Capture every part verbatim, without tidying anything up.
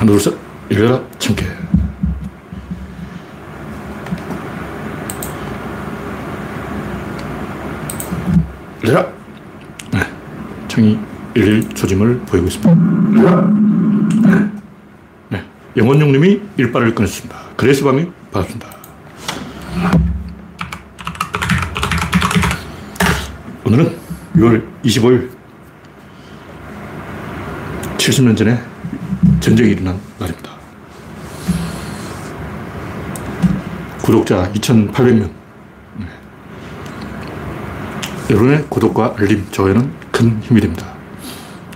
하나, 둘, 셋. 일어라, 참깨. 일어라. 네. 창이 일일 조짐을 보이고 있습니다. 일어라. 네. 영원용님이 일발을 끊었습니다. 그레이스밤이 반갑습니다. 오늘은 유월 이십오일. 칠십 년 전에 전쟁이 일어난 날입니다. 구독자 이천팔백 명. 네. 여러분의 구독과 알림, 좋아요는 큰 힘이 됩니다.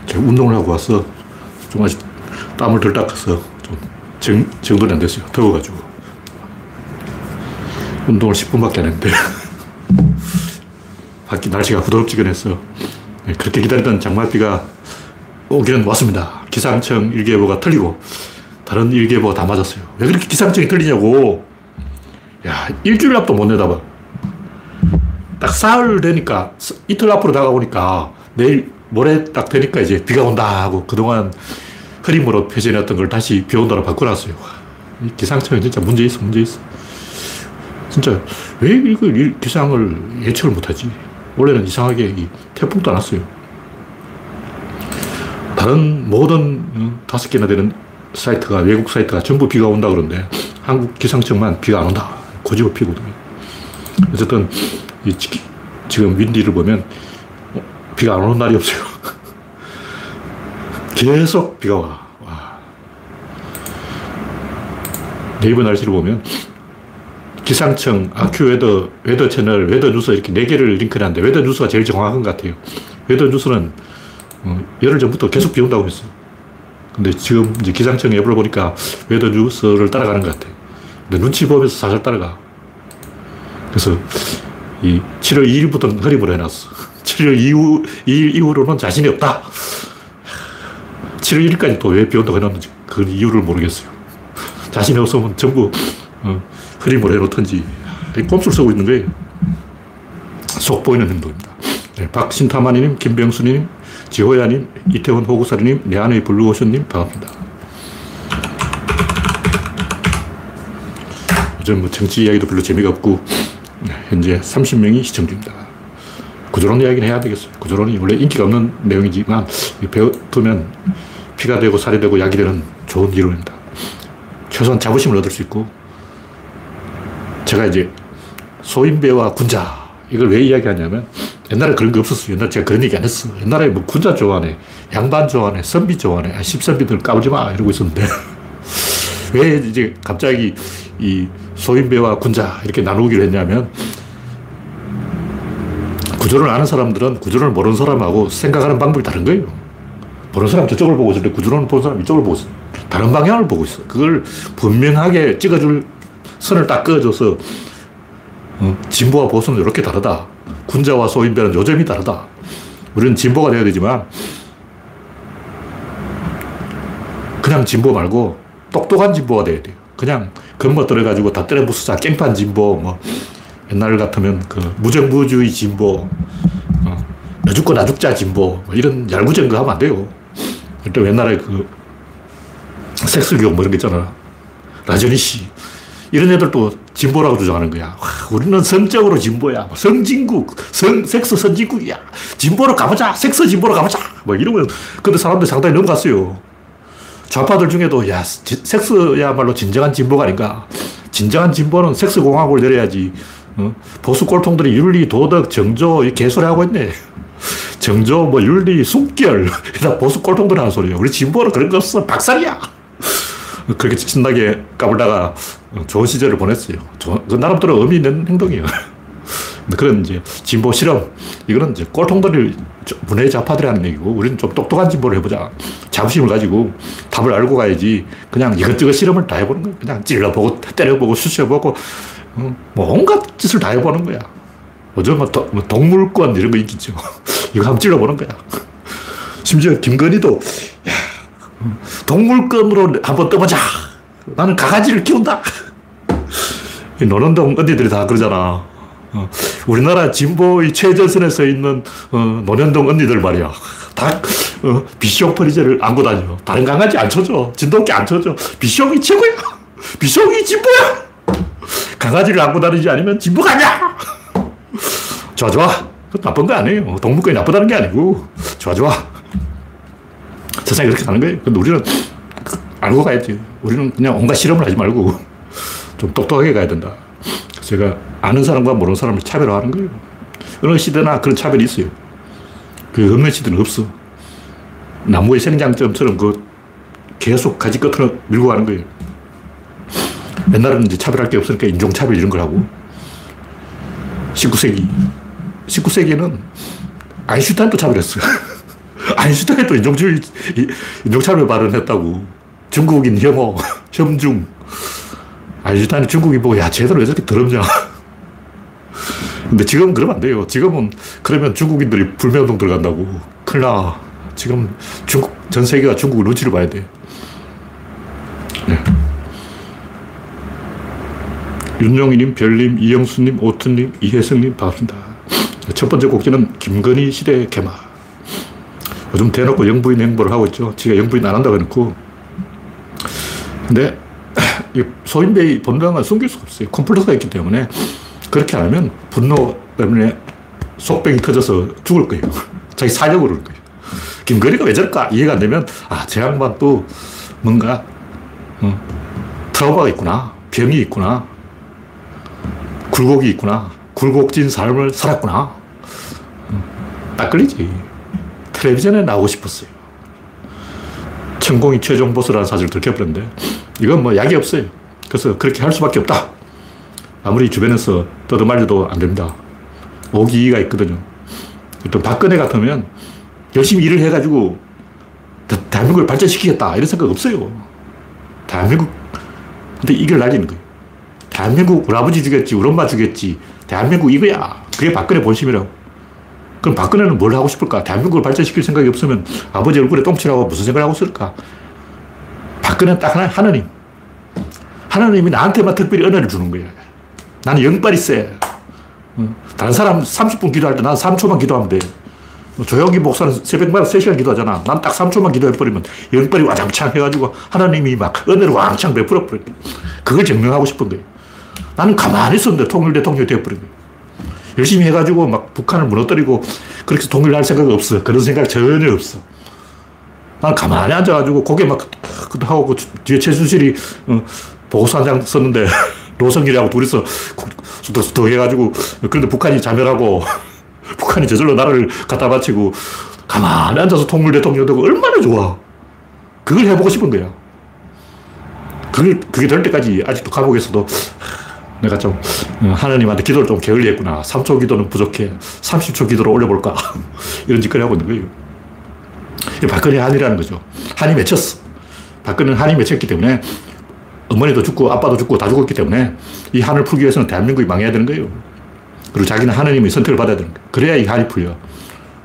제가 운동을 하고 와서 좀 아직 땀을 덜 닦아서 좀 정돈이 안 됐어요. 더워가지고. 운동을 십 분밖에 안 했는데. 밖이 날씨가 후덥지근해서 네, 그렇게 기다리던 장맛비가 오기는 왔습니다. 기상청 일기예보가 틀리고 다른 일기예보가 다 맞았어요. 왜 그렇게 기상청이 틀리냐고. 야, 일주일 앞도 못 내다봐. 딱 사흘 되니까, 이틀 앞으로 다가오니까 내일 모레 딱 되니까 이제 비가 온다 하고 그동안 흐림으로 표시해놨던 걸 다시 비 온다로 바꿔놨어요. 기상청이 진짜 문제 있어, 문제 있어. 진짜 왜 이거 기상을 예측을 못하지? 원래는 이상하게 이 태풍도 안 왔어요. 다른 모든 다섯 개나 되는 사이트가, 외국 사이트가 전부 비가 온다 그러는데 한국 기상청만 비가 안 온다. 고집을 피우거든요. 어쨌든 이 지금 윈디를 보면 비가 안 오는 날이 없어요. 계속 비가 와. 와. 네이버 날씨를 보면 기상청, 아큐웨더, 웨더 채널, 웨더 뉴스 이렇게 네 개를 링크를 하는데 웨더 뉴스가 제일 정확한 것 같아요. 웨더 뉴스는 어, 열흘 전부터 계속 비 온다고 했어. 근데 지금 이제 기상청 앱을 보니까 웨더 뉴스를 따라가는 것 같아. 근데 눈치 보면서 사실 따라가. 그래서 이 칠월 이일부터는 흐림으로 해놨어. 칠월 이일 이후로는 자신이 없다. 칠월 일일까지 또 왜 비 온다고 해놨는지 그 이유를 모르겠어요. 자신이 없으면 전부 어, 흐림으로 해놓던지. 꼼수를 쓰고 있는 거예요. 속 보이는 행동입니다. 네, 박신타마니님, 김병수님, 지호야님, 이태원 호구사리님, 내 안의 블루오션님, 반갑습니다. 요즘 뭐 정치 이야기도 별로 재미가 없고, 현재 삼십 명이 시청 중입니다. 구조론 이야기는 해야 되겠어요. 구조론이 원래 인기가 없는 내용이지만, 배워두면 피가 되고 살이 되고 약이 되는 좋은 이론입니다. 최소한 자부심을 얻을 수 있고, 제가 이제 소인배와 군자, 이걸 왜 이야기하냐면, 옛날에 그런 게 없었어요. 옛날에 제가 그런 얘기 안 했어. 옛날에 뭐 군자 좋아하네, 양반 좋아하네, 선비 좋아하네, 십선비들 까불지 마 이러고 있었는데 왜 이제 갑자기 이 소인배와 군자 이렇게 나누기로 했냐면 구조를 아는 사람들은 구조를 모르는 사람하고 생각하는 방법이 다른 거예요. 모르는 사람 저쪽을 보고 있는데 구조를 보는 사람 이쪽을 보고 있어. 다른 방향을 보고 있어. 그걸 분명하게 찍어줄 선을 딱 그어줘서 어, 진보와 보수는 이렇게 다르다. 군자와 소인배는 요점이 다르다. 우리는 진보가 되어야 되지만 그냥 진보 말고 똑똑한 진보가 되어야 돼요. 그냥 건너떨어가지고 다 때려부수자, 깽판 진보, 뭐 옛날 같으면 그 무정부주의 진보, 어, 나 죽고 나 죽자 진보, 뭐 이런 얄궂은 거 하면 안 돼요. 일단 옛날에 그 섹스교육 뭐 이런 게 있잖아. 라전이 씨. 이런 애들도 진보라고 주장하는 거야. 와, 우리는 성적으로 진보야. 성진국, 성, 섹스 선진국이야. 진보로 가보자. 섹스 진보로 가보자. 뭐 이러면. 근데 사람들 상당히 넘어갔어요. 좌파들 중에도 야, 지, 섹스야말로 진정한 진보가 아닌가. 진정한 진보는 섹스 공학을 내려야지. 어? 보수 꼴통들이 윤리, 도덕, 정조 이 개소리 하고 있네. 정조, 뭐 윤리, 숨결. 다 보수 꼴통들 하는 소리예요. 우리 진보는 그런 거 없어. 박살이야. 그렇게 신나게 까불다가 좋은 시절을 보냈어요. 저, 그 나름대로 의미 있는 행동이에요. 그런 이제 진보 실험, 이거는 이제 꼴통들이 문외 좌파들이 하는 얘기고, 우리는 좀 똑똑한 진보를 해보자. 자부심을 가지고 답을 알고 가야지. 그냥 이것저것 실험을 다 해보는 거야. 그냥 찔러보고, 때려보고, 수시해보고, 뭐 온갖 짓을 다 해보는 거야. 요즘 뭐, 도, 뭐 동물권 이런 거 있겠죠. 이거 한번 찔러보는 거야. 심지어 김건희도 야, 동물권으로 한번 떠보자. 나는 강아지를 키운다. 이 노년동 언니들이 다 그러잖아. 어, 우리나라 진보의 최전선에 서 있는 어, 노년동 언니들 말이야. 다 어, 비숑 퍼니저를 안고 다녀. 다른 강아지 안 쳐줘. 진돗개 안 쳐줘. 비숑이 최고야. 비숑이 진보야. 강아지를 안고 다니지 않으면 진보가 아니야. 좋아 좋아. 그거 나쁜 거 아니에요. 동물권이 나쁘다는 게 아니고 좋아 좋아. 세상이 그렇게 가는 거예요. 근데 우리는 알고 가야지. 우리는 그냥 온갖 실험을 하지 말고 좀 똑똑하게 가야 된다. 제가 아는 사람과 모르는 사람을 차별화하는 거예요. 어느 시대나 그런 차별이 있어요. 그 없는 시대는 없어. 나무의 생장점처럼 그 계속 가지 끝으로 밀고 가는 거예요. 옛날에는 이제 차별할 게 없으니까 인종차별 이런 걸 하고. 십구 세기. 십구 세기에는 아인슈타인도 차별했어요. 아인슈타인도 인종주의, 인종차별 발언했다고. 중국인 혐오, 혐중. 아인슈타인이 중국인 보고, 야, 쟤들 왜 저렇게 더럽냐. 근데 지금 그러면 안 돼요. 지금은 그러면 중국인들이 불매운동 들어간다고. 큰일 나. 지금 중국, 전 세계가 중국을 눈치를 봐야 돼. 네. 윤용희님, 별님, 이영수님, 오트님, 이혜성님 반갑습니다. 첫 번째 곡지는 김건희 시대 개막. 요즘 대놓고 영부인 행보를 하고 있죠. 지가 영부인 안 한다고 해놓고. 근데 소인배의 본능은 숨길 수가 없어요. 컴플렉스가 있기 때문에 그렇게 안 하면 분노 때문에 속병이 터져서 죽을 거예요. 자기 사력을 얻을 거예요. 김건희가 왜 저럴까 이해가 안 되면 아, 저 양반 또 뭔가 어, 트라우마가 있구나. 병이 있구나. 굴곡이 있구나. 굴곡진 삶을 살았구나. 딱 걸리지. 텔레비전에 나오고 싶었어요. 천공이 최종 보스라는 사실을 들켜버렸는데 이건 뭐 약이 없어요. 그래서 그렇게 할 수밖에 없다. 아무리 주변에서 떠들말려도 안 됩니다. 오기가 있거든요. 또 박근혜 같으면 열심히 일을 해가지고 대한민국을 발전시키겠다 이런 생각 없어요. 대한민국 근데 이걸 날리는 거예요. 대한민국 우리 아버지 주겠지, 우리 엄마 주겠지, 대한민국 이거야. 그게 박근혜 본심이라고. 그럼 박근혜는 뭘 하고 싶을까? 대한민국을 발전시킬 생각이 없으면 아버지 얼굴에 똥칠하고 무슨 생각을 하고 있을까? 박근혜는 딱 하나, 하나님. 하나님이 나한테만 특별히 은혜를 주는 거야. 나는 영빨이 세. 다른 사람 삼십 분 기도할 때 난 삼 초만 기도하면 돼. 조영기 목사는 새벽마다 세 시간 기도하잖아. 난 딱 삼 초만 기도해버리면 영빨이 와장창 해가지고 하나님이 막 은혜를 왕창 베풀어버려. 그걸 증명하고 싶은 거예요. 나는 가만히 있었는데 통일 대통령이 되어버린 거예요. 열심히 해가지고 막 북한을 무너뜨리고 그렇게 통일할 생각이 없어. 그런 생각 전혀 없어. 나는 가만히 앉아가지고 고개 막 하고 뒤에 최순실이 보고서 한 장 썼는데 노성일이하고 둘이서 더 해가지고 그런데 북한이 자멸하고 북한이 저절로 나라를 갖다 바치고 가만히 앉아서 통일 대통령 되고 얼마나 좋아. 그걸 해보고 싶은 거야. 그게, 그게 될 때까지 아직도 감옥에서도 내가 좀 하나님한테 기도를 좀 게을리했구나. 삼 초 기도는 부족해. 삼십 초 기도로 올려볼까. 이런 짓거리 하고 있는 거예요. 이게 박근혜 한이라는 거죠. 한이 맺혔어. 박근혜는 한이 맺혔기 때문에 어머니도 죽고 아빠도 죽고 다 죽었기 때문에 이 한을 풀기 위해서는 대한민국이 망해야 되는 거예요. 그리고 자기는 하나님의 선택을 받아야 되는 거예요. 그래야 이 한이 풀려.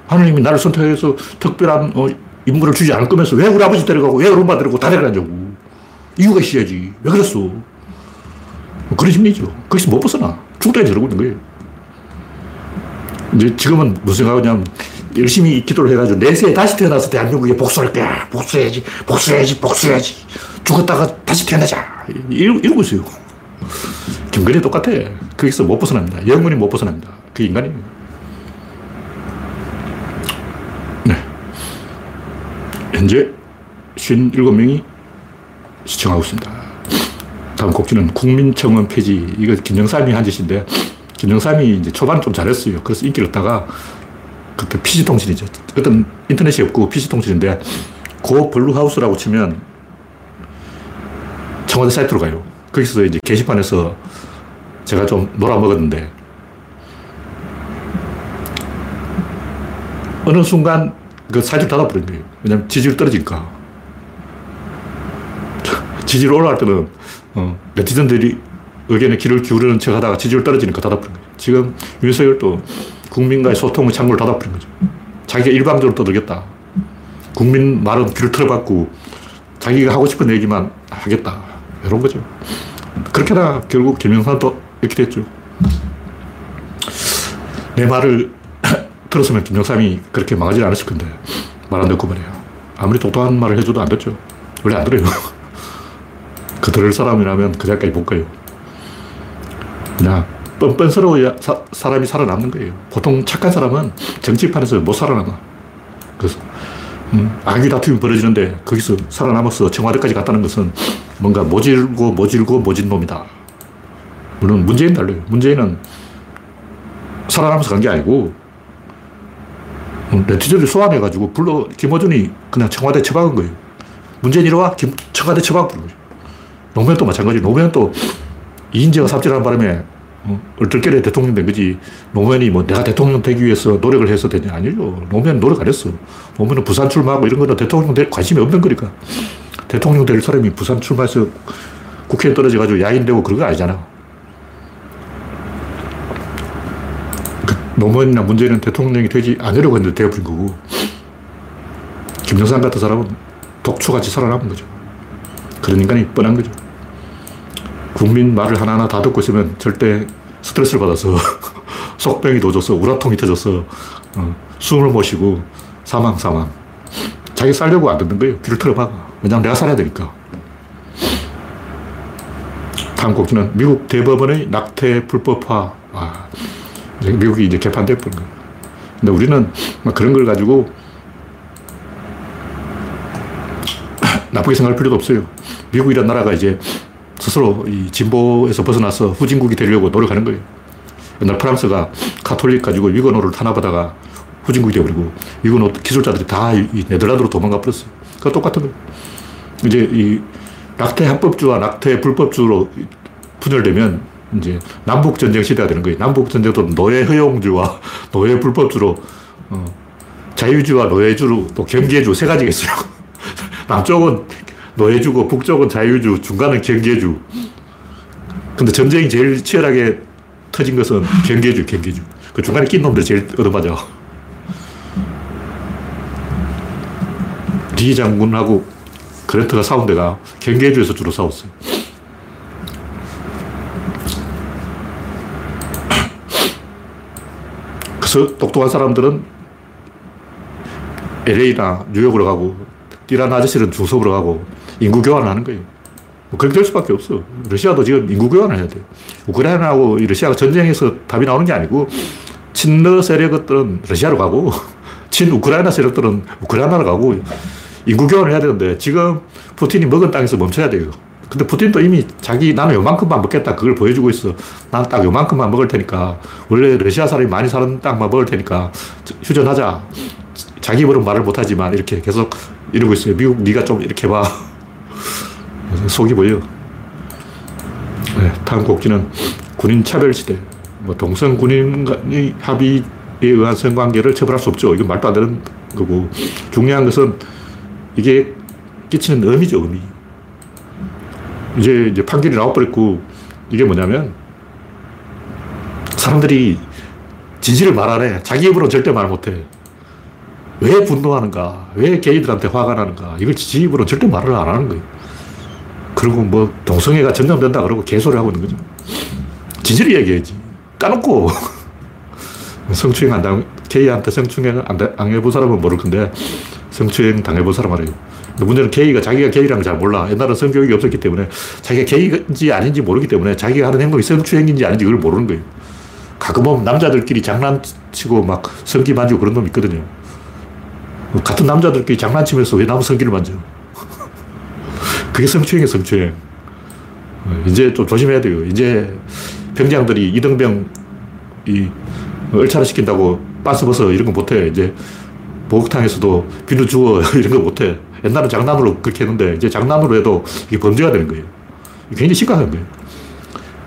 하나님이 나를 선택해서 특별한 임무를 주지 않을 거면서 왜 우리 아버지 데려가고 왜 우리 엄마 데려가고 다 데려가냐고. 이유가 있어야지. 왜 그랬어? 그런 심리죠. 거기서 못 벗어나. 죽다가 저러고 있는 거예요. 이제 지금은 무슨 생각하냐면, 열심히 기도를 해가지고, 내세에 다시 태어나서 대한민국에 복수할 거야. 복수해야지, 복수해야지, 복수해야지. 죽었다가 다시 태어나자. 이러, 이러고 있어요. 김건희 똑같아. 거기서 못 벗어납니다. 영원히 못 벗어납니다. 그게 인간이에요. 네. 현재 오십칠 명이 시청하고 있습니다. 다음 곡지는 국민청원 폐지. 이거 김영삼이 한 짓인데, 김영삼이 이제 초반에 좀 잘했어요. 그래서 인기를 얻다가, 그때 피지통신이죠. 그때는 인터넷이 없고 피지통신인데, 고 블루하우스라고 치면 청와대 사이트로 가요. 거기서 이제 게시판에서 제가 좀 놀아먹었는데, 어느 순간 그 사이트를 닫아버린 거예요. 왜냐면 지지율 떨어지니까. 지지율 올라갈 때는 어, 네티즌들이 의견에 귀를 기울이는 척 하다가 지지율 떨어지니까 닫아버린 거예요. 지금 윤석열도 국민과의 소통의 창구를 닫아버린 거죠. 자기가 일방적으로 떠들겠다. 국민 말은 귀를 틀어박고 자기가 하고 싶은 얘기만 하겠다. 이런 거죠. 그렇게나 결국 김영삼도 이렇게 됐죠. 내 말을 들었으면 김영삼이 그렇게 망하지 않았을 건데 말 안 듣고 말이에요. 아무리 똑똑한 말을 해줘도 안 듣죠. 원래 안 들어요. 그 들을 사람이라면 그자리까지 못 가요. 그냥 뻔뻔스러워야 사, 사람이 살아남는 거예요. 보통 착한 사람은 정치판에서 못 살아남아. 그래서 음, 악이 다툼이 벌어지는데 거기서 살아남아서 청와대까지 갔다는 것은 뭔가 모질고 모질고 모진 놈이다. 물론 문재인 달라요. 문재인은 살아남아서 간 게 아니고 네티즌이 소환해가지고 불러 김어준이 그냥 청와대 처박은 거예요. 문재인 이리와 김, 청와대 처박은 거예요. 노무현도 마찬가지. 노무현도 이인재가 삽질하는 바람에 어, 얼떨결에 대통령 된 거지. 노무현이 뭐 내가 대통령 되기 위해서 노력을 해서 되냐? 아니죠. 노무현 노력 안 했어. 노무현은 부산 출마하고 이런 거는 대통령 될 관심이 없는 거니까. 대통령 될 사람이 부산 출마해서 국회에 떨어져가지고 야인되고 그런 거 아니잖아. 그 노무현이나 문재인은 대통령이 되지 않으려고 했는데 되어버린 거고, 김정삼 같은 사람은 독초같이 살아남은 거죠. 그런 인간이 뻔한 거죠. 국민 말을 하나하나 다 듣고 있으면 절대 스트레스를 받아서 속병이 도져서 우라통이 터져서 어, 숨을 못 쉬고 사망 사망. 자기 살려고 안 듣는 거예요. 귀를 틀어막아. 왜냐하면 내가 살아야 되니까. 다음 곡지는 미국 대법원의 낙태 불법화. 아, 이제 미국이 이제 개판돼 버린 거예요. 근데 우리는 막 그런 걸 가지고 나쁘게 생각할 필요도 없어요. 미국이란 나라가 이제 스스로 이 진보에서 벗어나서 후진국이 되려고 노력하는 거예요. 옛날 프랑스가 가톨릭 가지고 위거노를 탄압하다가 후진국이 되어버리고 위거노 기술자들이 다 이 네덜란드로 도망가 버렸어요. 그거 똑같은 거예요. 이제 이 낙태 합법주와 낙태 불법주로 분열되면 이제 남북전쟁 시대가 되는 거예요. 남북전쟁도 노예 허용주와 노예 불법주로, 어, 자유주와 노예주로 또 경계주 세 가지가 있어요. 남쪽은 노예주고 북쪽은 자유주, 중간은 경계주. 근데 전쟁이 제일 치열하게 터진 것은 경계주, 경계주. 그 중간에 낀 놈들 제일 얻어맞아. 리 장군하고 그랜트가 싸운 데가 경계주에서 주로 싸웠어요. 그래서 똑똑한 사람들은 엘에이나 뉴욕으로 가고, 띠라는 아저씨는 중소부로 가고 인구 교환을 하는 거예요. 뭐 그렇게 될 수밖에 없어. 러시아도 지금 인구 교환을 해야 돼요. 우크라이나하고 러시아가 전쟁에서 답이 나오는 게 아니고, 친러 세력들은 러시아로 가고 친 우크라이나 세력들은 우크라이나로 가고 인구 교환을 해야 되는데, 지금 푸틴이 먹은 땅에서 멈춰야 돼요. 근데 푸틴도 이미 자기 나는 요만큼만 먹겠다 그걸 보여주고 있어. 난 딱 요만큼만 먹을 테니까, 원래 러시아 사람이 많이 사는 땅만 먹을 테니까 휴전하자. 자기 입으로 말을 못하지만 이렇게 계속 이러고 있어요. 미국 네가 좀 이렇게 봐. 속이 보여. 네, 다음 곡지는 군인 차별 시대. 뭐 동성 군인간의 합의에 의한 성관계를 처벌할 수 없죠. 이건 말도 안 되는 거고, 중요한 것은 이게 끼치는 의미죠. 의미. 이제 이제 판결이 나와버렸고, 이게 뭐냐면 사람들이 진실을 말 안 해. 자기 입으로는 절대 말 못 해. 왜 분노하는가? 왜 게이들한테 화가 나는가? 이걸 지 입으로 절대 말을 안 하는 거예요. 그리고 뭐 동성애가 전염된다 그러고 개소리를 하고 있는 거죠. 진실을 얘기해야지. 까놓고 성추행 안 당, 게이한테 성추행 안 당해본 사람은 모를 건데 성추행 당해본 사람 알아요. 근데 문제는 게이가 자기가 게이라는 걸 잘 몰라. 옛날에 성교육이 없었기 때문에 자기가 게이인지 아닌지 모르기 때문에 자기가 하는 행동이 성추행인지 아닌지 그걸 모르는 거예요. 가끔 보면 남자들끼리 장난치고 막 성기 만지고 그런 놈이 있거든요. 같은 남자들끼리 장난치면서 왜 남의 성기를 만져? 그게 성추행이에요, 성추행. 이제 좀 조심해야 돼요. 이제 병장들이 이등병, 이, 얼차려 시킨다고 빤스 벗어 이런 거 못해. 이제 목욕탕에서도 비누 주워 이런 거 못해. 옛날은 장난으로 그렇게 했는데 이제 장난으로 해도 이게 범죄가 되는 거예요. 굉장히 심각한 거예요.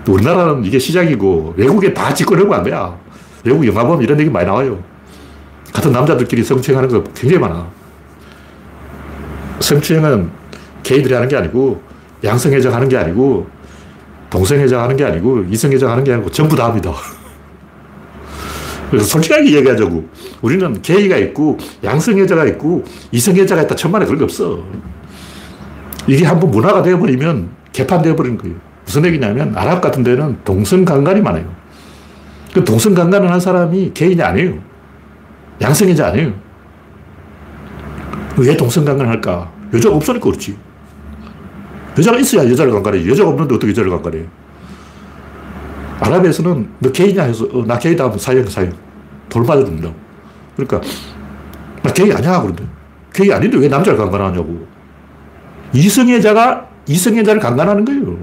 우리나라는 이게 시작이고, 외국에 다 짓거리고 안 돼요. 외국 영화 보면 이런 얘기 많이 나와요. 같은 남자들끼리 성추행하는 거 굉장히 많아. 성추행은 게이들이 하는 게 아니고, 양성애자가 하는 게 아니고, 동성애자가 하는 게 아니고, 이성애자가 하는 게 아니고, 전부 다 합니다. 그래서 솔직하게 얘기하자고. 우리는 게이가 있고, 양성애자가 있고, 이성애자가 있다 천만에 그런 게 없어. 이게 한번 문화가 되어버리면 개판되어버리는 거예요. 무슨 얘기냐면 아랍 같은 데는 동성강간이 많아요. 그 동성강간을 한 사람이 개인이 아니에요. 양성애자 아니에요. 왜 동성간간을 할까? 여자가 없으니까 그렇지. 여자가 있어야 여자를 간간해. 여자가 없는데 어떻게 여자를 간간해? 아랍에서는 너 게이냐 해서 어, 나 게이다 하면 사형, 사형. 돌 맞아 죽는다고. 그러니까 나 게이 아니야 그런데. 게이 아닌데 왜 남자를 간간하냐고. 이성애자가 이성애자를 간간하는 거예요.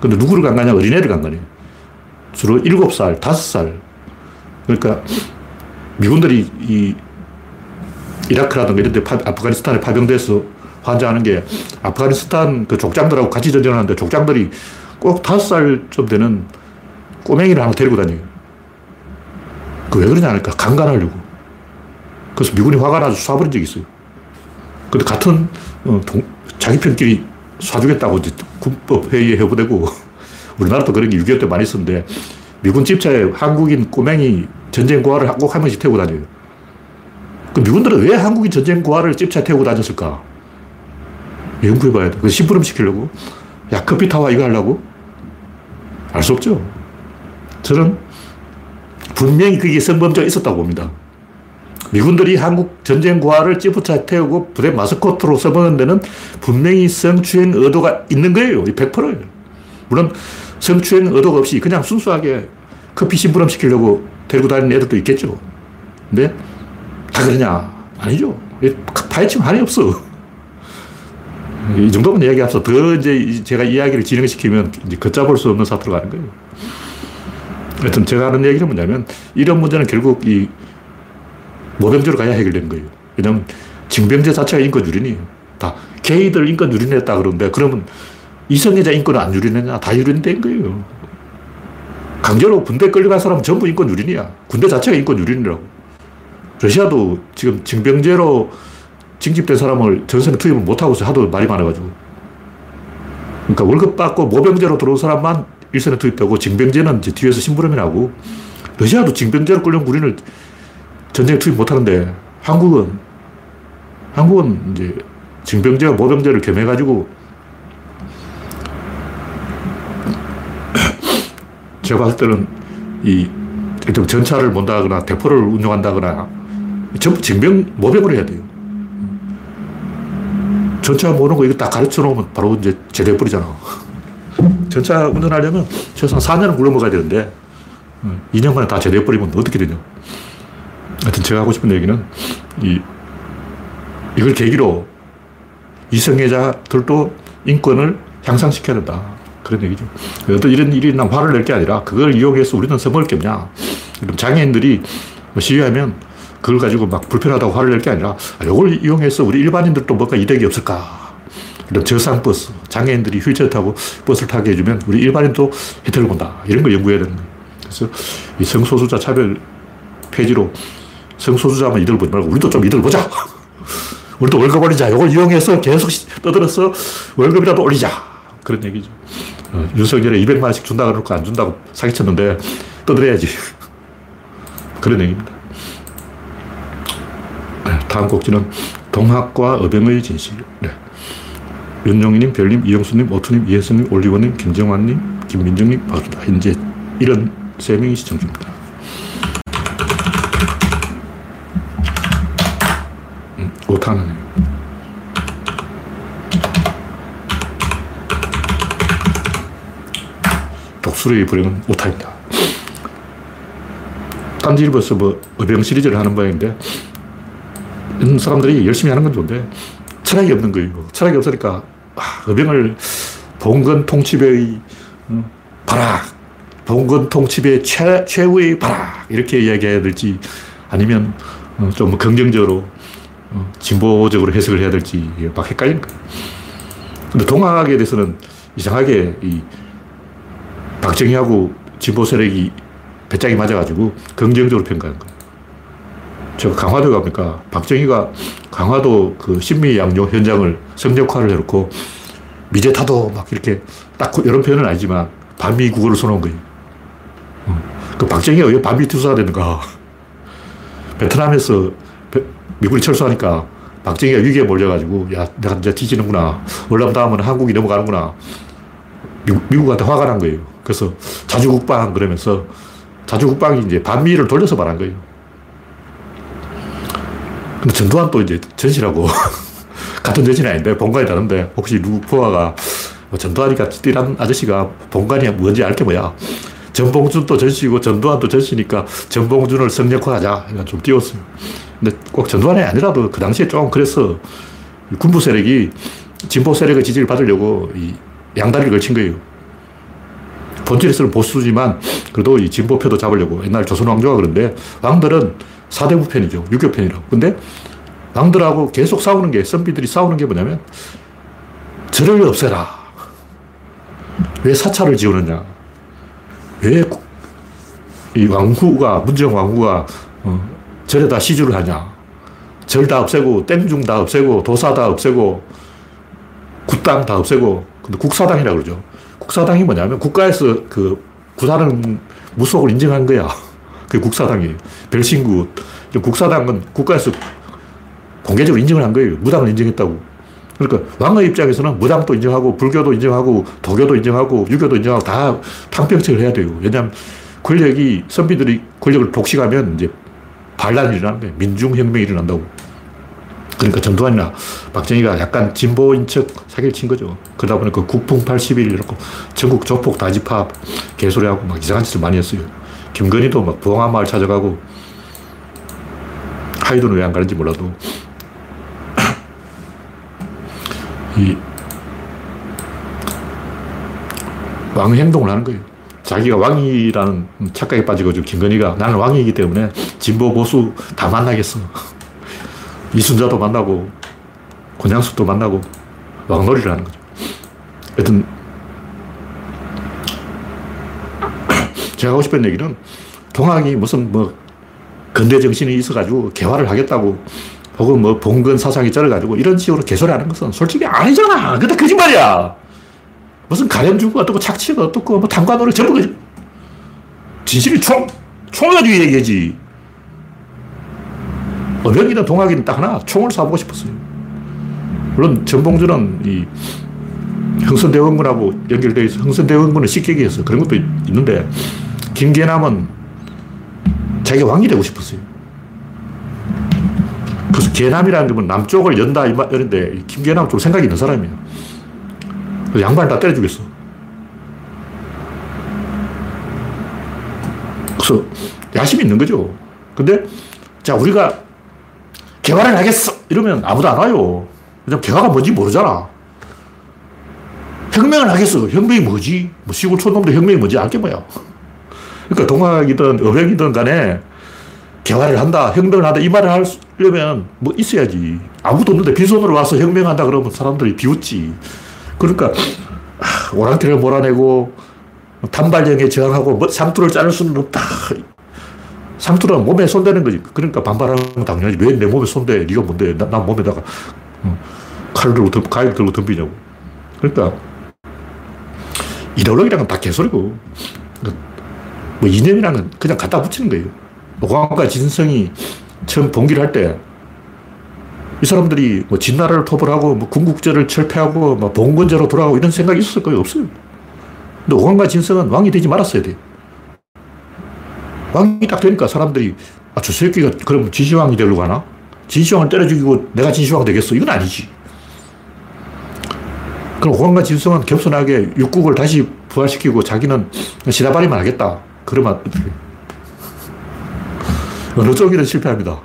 근데 누구를 간간하냐? 어린애를 간간해. 주로 일곱 살, 다섯 살. 그러니까 미군들이 이 이라크라든가 이런 데 파, 아프가니스탄에 파병돼서 환장하는 게 아프가니스탄 그 족장들하고 같이 전전하는데 족장들이 꼭 다섯 살쯤 되는 꼬맹이를 하나 데리고 다녀요. 그 왜 그러냐 하니까 강간하려고. 그래서 미군이 화가 나서 쏴버린 적이 있어요. 근데 같은 어, 동, 자기 편끼리 쏴주겠다고 이제 군법회의에 회부되고 우리나라도 그런 게 육이오 때 많이 있었는데 미군 집차에 한국인 꼬맹이 전쟁 고아를 꼭 한 명씩 태우고 다녀요. 그 미군들은 왜 한국인 전쟁 고아를 집차에 태우고 다녔을까? 연구해봐야 돼. 그 심부름 시키려고? 야, 커피 타와 이거 하려고? 알 수 없죠. 저는 분명히 그게 성범죄가 있었다고 봅니다. 미군들이 한국 전쟁 고아를 지프차에 태우고 부대 마스코트로 써보는 데는 분명히 성추행 의도가 있는 거예요. 백 퍼센트예요. 물론 성추행 의도가 없이 그냥 순수하게 커피 심부름 시키려고 데리고 다니는 애들도 있겠죠. 근데 다 그러냐? 아니죠. 파헤치면 한이 없어. 이 정도면 이야기 앞서 더 이제 제가 이야기를 진행시키면 이제 걷잡을 수 없는 사태로 가는 거예요. 하여튼 제가 하는 얘기는 뭐냐면 이런 문제는 결국 이 모병제로 가야 해결되는 거예요. 왜냐면 징병제 자체가 인권 유린이에요. 다 게이들 인권 유린했다 그러는데 그러면 이성애자 인권은 안 유린했냐? 다 유린된 거예요. 강제로 군대 끌려간 사람은 전부 인권 유린이야. 군대 자체가 인권 유린이라고. 러시아도 지금 징병제로 징집된 사람을 전선에 투입을 못하고 있어요. 하도 말이 많아가지고. 그러니까 월급 받고 모병제로 들어온 사람만 일선에 투입되고 징병제는 이제 뒤에서 심부름이 나고 러시아도 징병제로 끌려온 군인을 전쟁에 투입 못하는데 한국은 한국은 이제 징병제와 모병제를 겸해가지고 제가 봤을 때는 이 전차를 몬다거나 대포를 운용한다거나 전부 징병 모병으로 해야 돼요. 전차 모으는 거 이거 다 가르쳐 놓으면 바로 이제 제대해버리잖아. 전차 운전하려면 최소한 사 년은 굴러 먹어야 되는데 이 년간에 다 제대해버리면 어떻게 되냐. 하여튼 제가 하고 싶은 얘기는 이, 이걸 계기로 이성애자들도 인권을 향상시켜야 된다. 그런 얘기죠. 어떤 이런 일이 난 화를 낼 게 아니라 그걸 이용해서 우리는 써먹을 게 없냐. 그럼 장애인들이 시위하면 그걸 가지고 막 불편하다고 화를 낼 게 아니라 이걸 이용해서 우리 일반인들도 뭔가 이득이 없을까. 이런 저상버스, 장애인들이 휠체어 타고 버스를 타게 해주면 우리 일반인도 혜택을 본다. 이런 걸 연구해야 되는 거예요. 그래서 이 성소수자 차별 페이지로 성소수자만 이들 보지 말고 우리도 좀 이들 보자. 우리도 월급 올리자. 이걸 이용해서 계속 떠들어서 월급이라도 올리자. 그런 얘기죠. 어, 윤석열에 이백만 원씩 준다고 그러고 안 준다고 사기쳤는데 떠들어야지. 그런 얘기입니다. 다음 곡지는 동학과 어병의 진실. 네. 윤용희님, 별님, 이영수님, 오투님, 이혜선님, 올리원님, 김정환님, 김민정님, 바로다. 현재 이런 세 명이 시청 중입니다. 음, 오타나네요. 독수리의 불행은 오타입니다. 딴지일보에서 뭐 어병 시리즈를 하는 모양인데 이런 사람들이 열심히 하는 건 좋은데 철학이 없는 거예요. 철학이 없으니까 아, 어병을 봉건 통치배의 발악, 봉건 통치배 최, 최후의 발악 이렇게 이야기해야 될지 아니면 좀 긍정적으로 진보적으로 해석을 해야 될지 막 헷갈리는 거예요. 근데 동학에 대해서는 이상하게 이 박정희하고 진보 세력이 배짱이 맞아가지고 긍정적으로 평가하는 거예요. 제가 강화도 가보니까 박정희가 강화도 그 신미 양요 현장을 성역화를 해놓고 미제타도 막 이렇게 딱 이런 표현은 아니지만 반미 국어를 써놓은 거예요. 그 박정희가 왜 반미 투사가 되는가. 베트남에서 미군이 철수하니까 박정희가 위기에 몰려가지고 야 내가 이제 뒤지는구나. 올라온 다음은 한국이 넘어가는구나. 미국, 미국한테 화가 난 거예요. 그래서 자주국방 그러면서 자주국방이 이제 반미를 돌려서 말한 거예요. 근데 전두환 또 이제 전실하고 같은 전실이 아닌데 본관이 다른데 혹시 루포아가 뭐 전두환이가 띠란 아저씨가 본관이 뭔지 알게 뭐야. 전봉준도 전시고 전두환도 전시니까 전봉준을 성역화하자. 그러니까 좀 띄웠어요. 근데 꼭 전두환이 아니라도 그 당시에 조금 그래서 군부 세력이 진보 세력의 지지를 받으려고 이 양다리를 걸친 거예요. 본질에서는 보수지만 그래도 이 진보표도 잡으려고. 옛날 조선 왕조가 그런데 왕들은 사대부 편이죠. 유교 편이라고. 근데 왕들하고 계속 싸우는 게, 선비들이 싸우는 게 뭐냐면 절을 없애라. 왜 사찰을 지우느냐. 왜 이 왕후가, 문정 왕후가 어, 절에다 시주를 하냐. 절 다 없애고, 땡중 다 없애고, 도사 다 없애고, 국당 다 없애고, 근데 국사당이라고 그러죠. 국사당이 뭐냐면 국가에서 그 구사는 무속을 인정한 거야. 그게 국사당이에요. 별신구. 국사당은 국가에서 공개적으로 인정을 한 거예요. 무당을 인정했다고. 그러니까 왕의 입장에서는 무당도 인정하고, 불교도 인정하고, 도교도 인정하고, 유교도 인정하고 다 탕평책을 해야 돼요. 왜냐하면 권력이, 선비들이 권력을 독식하면 이제 반란이 일어나는 거예요. 민중혁명이 일어난다고. 그러니까 전두환이나 박정희가 약간 진보인 척 사기를 친 거죠. 그러다 보니까 국풍 팔십일 이렇고 전국 조폭 다지파 개소리하고 막 이상한 짓을 많이 했어요. 김건희도 막 부엉아마을 찾아가고, 하이도는 왜 안 가는지 몰라도. 이 왕행동을 하는 거예요. 자기가 왕이라는 착각에 빠지고, 지금 김건희가 나는 왕이기 때문에 진보 보수 다 만나겠어. 이순자도 만나고, 권양숙도 만나고, 왕놀이를 하는 거죠. 하여튼, 제가 하고 싶은 얘기는, 동학이 무슨 뭐, 근대 정신이 있어가지고, 개화를 하겠다고, 혹은 뭐, 봉건 사상이 쩔어가지고, 이런 식으로 개소리 하는 것은 솔직히 아니잖아! 근데 거짓말이야! 무슨 가렴주가 어떻고, 착취가 어떻고, 뭐, 탐관오를 전부 거짓, 진실이 총, 총여주 얘기지. 어명이든 동학이든 딱 하나, 총을 쏴보고 싶었어요. 물론 전봉준은 이 흥선대원군하고 연결되어 있어. 흥선대원군은 식객이었어. 그런 것도 있는데, 김계남은 자기가 왕이 되고 싶었어요. 그래서 계남이라는 건 남쪽을 연다 이 말인데, 김계남은 좀 생각이 있는 사람이에요. 그래서 양반을 다 때려주겠어. 그래서 야심이 있는 거죠. 근데 자, 우리가 개화를 하겠어! 이러면 아무도 안 와요. 왜냐면 개화가 뭔지 모르잖아. 혁명을 하겠어. 혁명이 뭐지? 뭐 시골 촌놈도 혁명이 뭔지 알게 뭐야. 그러니까 동학이든 어획이든 간에 개화를 한다, 혁명을 한다 이 말을 하려면 뭐 있어야지. 아무도 없는데 빈손으로 와서 혁명한다 그러면 사람들이 비웃지. 그러니까 오랑캐를 몰아내고 단발령에 저항하고 상투를 자를 수는 없다. 상투는 몸에 손대는 거지. 그러니까 반발하는 건 당연하지. 왜 내 몸에 손대? 네가 뭔데? 나, 나 몸에다가 칼을 들고, 가위를 들고 덤비냐고. 그러니까 이데올로기라는 건 다 개소리고, 뭐 이념이라는 건 그냥 갖다 붙이는 거예요. 노광과 진성이 처음 봉기를 할 때 이 사람들이 뭐 진나라를 토벌하고, 뭐 군국제를 철폐하고, 뭐 봉건제로 돌아가고 이런 생각이 있었을 거예요? 없어요. 근데 노광과 진성은 왕이 되지 말았어야 돼. 왕이 딱 되니까 사람들이, 아, 저 새끼가 그럼 진시황이 되려고 하나? 진시황을 때려 죽이고 내가 진시황 되겠어? 이건 아니지. 그럼 호황과 진성은 겸손하게 육국을 다시 부활시키고 자기는 시다발이만 하겠다. 그러면 어느 쪽이든 실패합니다.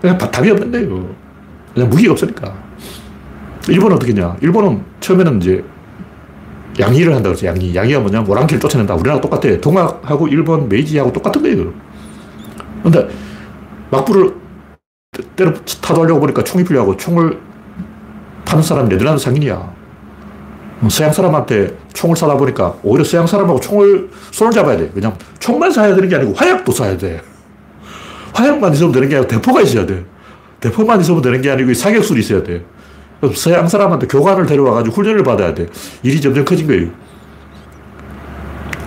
그냥 답이 없는데요. 그냥 무기가 없으니까. 일본은 어떻게 했냐? 일본은 처음에는 이제 양의를 한다 그랬죠. 양의. 양의가 뭐냐면 오랑캐를 쫓아낸다. 우리나라 똑같아. 동학하고 일본 메이지하고 똑같은 거예요. 그런데 막부를 때려 타도하려고 보니까 총이 필요하고, 총을 파는 사람이 네덜란드 상인이야. 서양 사람한테 총을 사다 보니까 오히려 서양 사람하고 총을 손을 잡아야 돼. 왜냐면 총만 사야 되는 게 아니고 화약도 사야 돼. 화약만 있으면 되는 게 아니고 대포가 있어야 돼. 대포만 있으면 되는 게 아니고 사격술이 있어야 돼. 서양 사람한테 교관을 데려와가지고 훈련을 받아야 돼. 일이 점점 커진 거예요.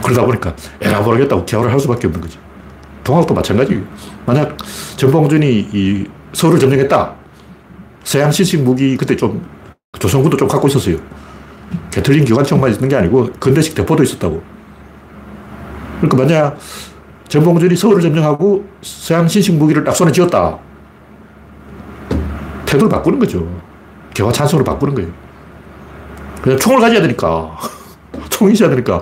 그러다 보니까 에라 모르겠다고 개화를 할 수밖에 없는 거지. 동학도 마찬가지예요. 만약 전봉준이 이 서울을 점령했다. 서양 신식 무기, 그때 좀 조선군도 좀 갖고 있었어요. 게틀링 기관총만 있는 게 아니고 근대식 대포도 있었다고. 그러니까 만약 전봉준이 서울을 점령하고 서양 신식 무기를 딱 손에 쥐었다. 태도를 바꾸는 거죠. 개화 찬성으로 바꾸는 거예요. 그냥 총을 가져야 되니까. 총이 있어야 되니까.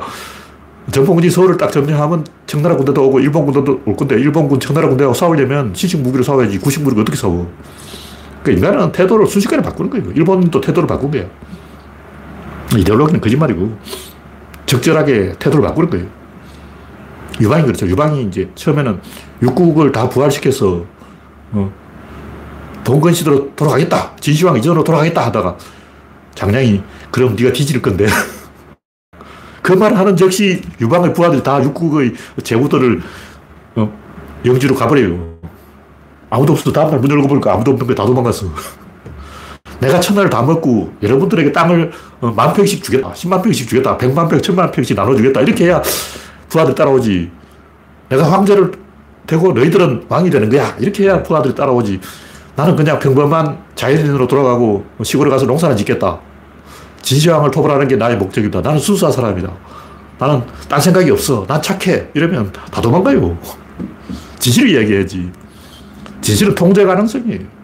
전폭군이 서울을 딱 점령하면 청나라 군대도 오고 일본 군대도 올 건데, 일본군 청나라 군대하고 싸우려면 신식 무기로 싸워야지 구식 무기로 어떻게 싸워. 그러니까 인간은 태도를 순식간에 바꾸는 거예요. 일본도 태도를 바꾼 거예요. 이데올로기는 거짓말이고 적절하게 태도를 바꾸는 거예요. 유방이 그렇죠. 유방이 이제 처음에는 육국을 다 부활시켜서 어, 봉건시대로 돌아가겠다, 진시황 이전으로 돌아가겠다 하다가 장량이 그럼 네가 뒤질 건데 그 말을 하는 즉시 유방의 부하들이 다 육국의 제후들을 어, 영지로 가버려요. 아무도 없어도 다음날 문 열고 보니까 아무도 없는 거야. 다 도망갔어. 내가 천하를 다 먹고 여러분들에게 땅을 어, 만 평씩 주겠다, 십만 평씩 주겠다, 백만 평, 천만 평씩 나눠주겠다, 이렇게 해야 부하들 따라오지. 내가 황제를 되고 너희들은 왕이 되는 거야, 이렇게 해야 부하들이 따라오지. 나는 그냥 평범한 자연인으로 돌아가고 시골에 가서 농사를 짓겠다, 진시황을 토벌하는 게 나의 목적이다, 나는 순수한 사람이다, 나는 딴 생각이 없어, 난 착해, 이러면 다 도망가요. 진실을 이야기해야지. 진실은 통제 가능성이에요.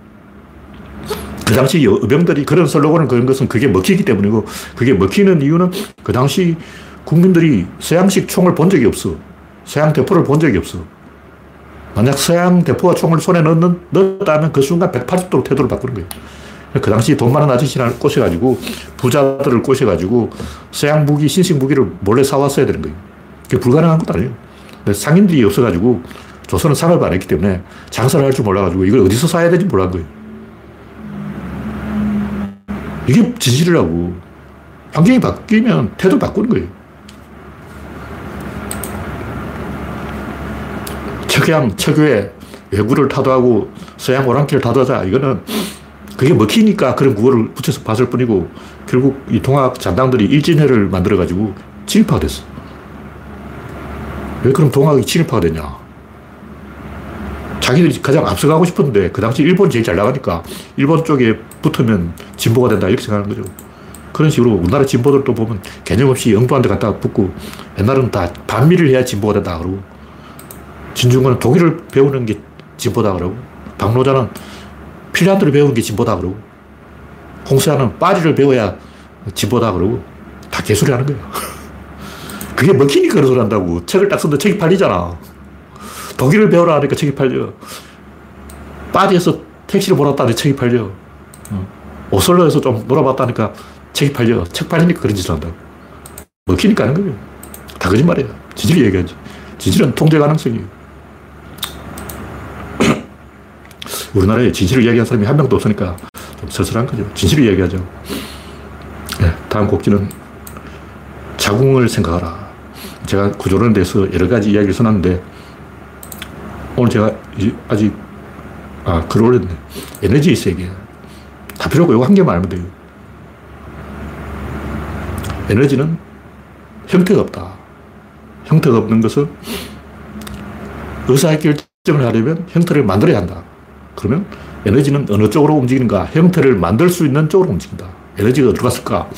그 당시 의병들이 그런 슬로건을 그런 것은 그게 먹히기 때문이고, 그게 먹히는 이유는 그 당시 국민들이 서양식 총을 본 적이 없어. 서양 대포를 본 적이 없어. 만약 서양 대포와 총을 손에 넣는, 넣었다면 그 순간 백팔십 도로 태도를 바꾸는 거예요. 그 당시 돈 많은 아저씨를 꼬셔가지고, 부자들을 꼬셔가지고 서양 무기, 신식 무기를 몰래 사왔어야 되는 거예요. 그게 불가능한 것도 아니에요. 상인들이 없어가지고 조선은 상업을 안 했기 때문에 장사를 할 줄 몰라가지고 이걸 어디서 사야 되는지 몰란 거예요. 이게 진실이라고. 환경이 바뀌면 태도를 바꾸는 거예요. 척양, 척외, 외구를 타도하고 서양 오랑캐를 타도하자, 이거는 그게 먹히니까 그런 구호를 붙여서 봤을 뿐이고, 결국 이 동학 잔당들이 일진회를 만들어가지고 친일파가 됐어. 왜 그럼 동학이 친일파가 되냐? 자기들이 가장 앞서가고 싶었는데 그 당시 일본이 제일 잘 나가니까 일본 쪽에 붙으면 진보가 된다, 이렇게 생각하는 거죠. 그런 식으로 우리나라 진보들도 보면 개념 없이 영도한테 갖다가 붙고, 옛날은 다 반미를 해야 진보가 된다 그러고, 진중권은 독일을 배우는 게 진보다 그러고, 박노자는 핀란드를 배우는 게 진보다 그러고, 홍세아는 파리를 배워야 진보다 그러고, 다 개소리 하는 거야. 그게 먹히니까 그런 소리 한다고. 책을 딱 썼는데 책이 팔리잖아. 독일을 배우라 하니까 책이 팔려. 파리에서 택시를 몰았다니까 책이 팔려. 오슬로에서 좀 놀아봤다니까 책이 팔려. 책 팔리니까 그런 짓을 한다고. 먹히니까 하는 거예요. 다 거짓말이야. 진실을 얘기하지. 진실은 통제 가능성이에요. 우리나라에 진실을 이야기하는 사람이 한 명도 없으니까 좀 쓸쓸한 거죠. 진실을 이야기하죠. 네, 다음 곡지는 자궁을 생각하라. 제가 구조론에 대해서 여러 가지 이야기를 써놨는데, 오늘 제가 아직 아, 글을 올렸네. 에너지의 세계. 다 필요 없고 이거 한 개만 알면 돼요. 에너지는 형태가 없다. 형태가 없는 것은 의사결정을 하려면 형태를 만들어야 한다. 그러면 에너지는 어느 쪽으로 움직이는가? 형태를 만들 수 있는 쪽으로 움직인다. 에너지가 어디로 갔을까?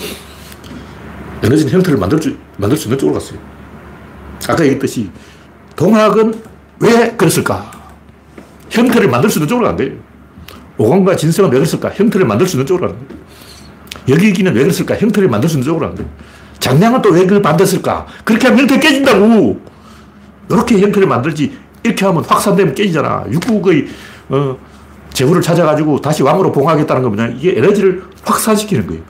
에너지는 형태를 만들 수, 만들 수 있는 쪽으로 갔어요. 아까 얘기했듯이 동학은 왜 그랬을까? 형태를 만들 수 있는 쪽으로 간 거예요. 오공과 진성은 왜 그랬을까? 형태를 만들 수 있는 쪽으로 간 거예요. 여기기는 왜 그랬을까? 형태를 만들 수 있는 쪽으로 간 거예요. 장량은 또 왜 그걸 만들었을까? 그렇게 하면 형태 깨진다고. 이렇게 형태를 만들지, 이렇게 하면 확산되면 깨지잖아. 육국의 어, 재물을 찾아가지고 다시 왕으로 봉하겠다는 거 뭐냐? 이게 에너지를 확산시키는 거예요.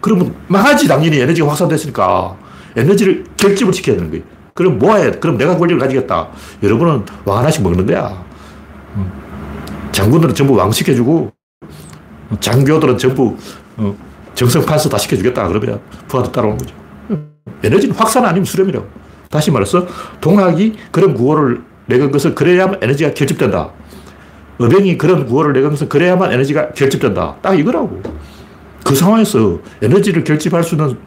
그러면 망하지, 당연히. 에너지가 확산됐으니까. 에너지를 결집을 시켜야 되는 거예요. 그럼 뭐해? 그럼 내가 권리를 가지겠다. 여러분은 왕 하나씩 먹는 거야. 장군들은 전부 왕 시켜주고, 장교들은 전부 정성 파서 다 시켜주겠다. 그러면 부하도 따라오는 거죠. 에너지는 확산 아니면 수렴이라고. 다시 말해서 동학이 그런 구호를 내건 것은 그래야만 에너지가 결집된다. 의병이 그런 구호를 내건 것은 그래야만 에너지가 결집된다. 딱 이거라고. 그 상황에서 에너지를 결집할 수 있는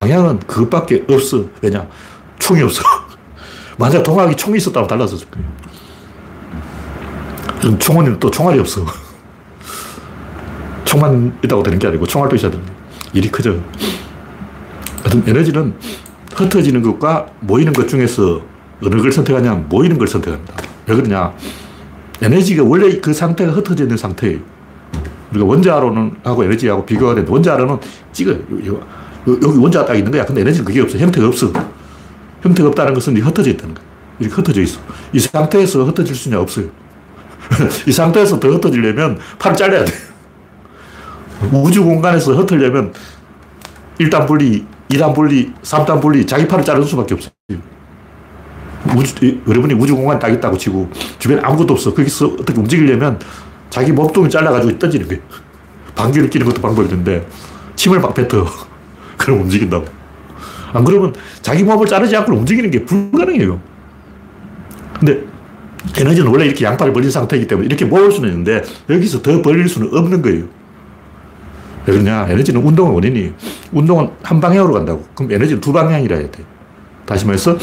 방향은 그것밖에 없어. 왜냐? 총이 없어. 만약 동학이 총이 있었다면 달라졌을 거예요. 총은 또 총알이 없어. 총만 있다고 되는 게 아니고 총알도 있어야 됩니다. 일이 크죠. 하여튼 에너지는 흩어지는 것과 모이는 것 중에서 어느 걸 선택하냐? 모이는 걸 선택합니다. 왜 그러냐? 에너지가 원래 그 상태가 흩어져 있는 상태예요. 우리가 원자로는 하고 에너지하고 비교가 되는데 원자로는 찍어. 여기 원자가 딱 있는 거야. 근데 에너지는 그게 없어. 형태가 없어. 형태가 없다는 것은 흩어져 있다는 거야. 이렇게 흩어져 있어. 이 상태에서 흩어질 수는 없어요. 이 상태에서 더 흩어지려면 팔을 잘라야 돼. 우주 공간에서 흩어지려면 일 단 분리, 이 단 분리, 삼 단 분리, 자기 팔을 자르는 수밖에 없어요. 우주, 여러분이 우주 공간 딱 있다고 치고 주변에 아무것도 없어. 거기서 어떻게 움직이려면 자기 몸통을 잘라가지고 던지는 거예요. 방귀를 끼는 것도 방법인데 침을 막 뱉어. 그럼 움직인다고. 안 그러면 자기 몸을 자르지 않고 움직이는 게 불가능해요. 근데 에너지는 원래 이렇게 양팔을 벌린 상태이기 때문에 이렇게 모을 수는 있는데 여기서 더 벌릴 수는 없는 거예요. 왜 그러냐? 에너지는 운동의 원인이에요. 운동은 한 방향으로 간다고. 그럼 에너지는 두 방향이라 해야 돼요. 다시 말해서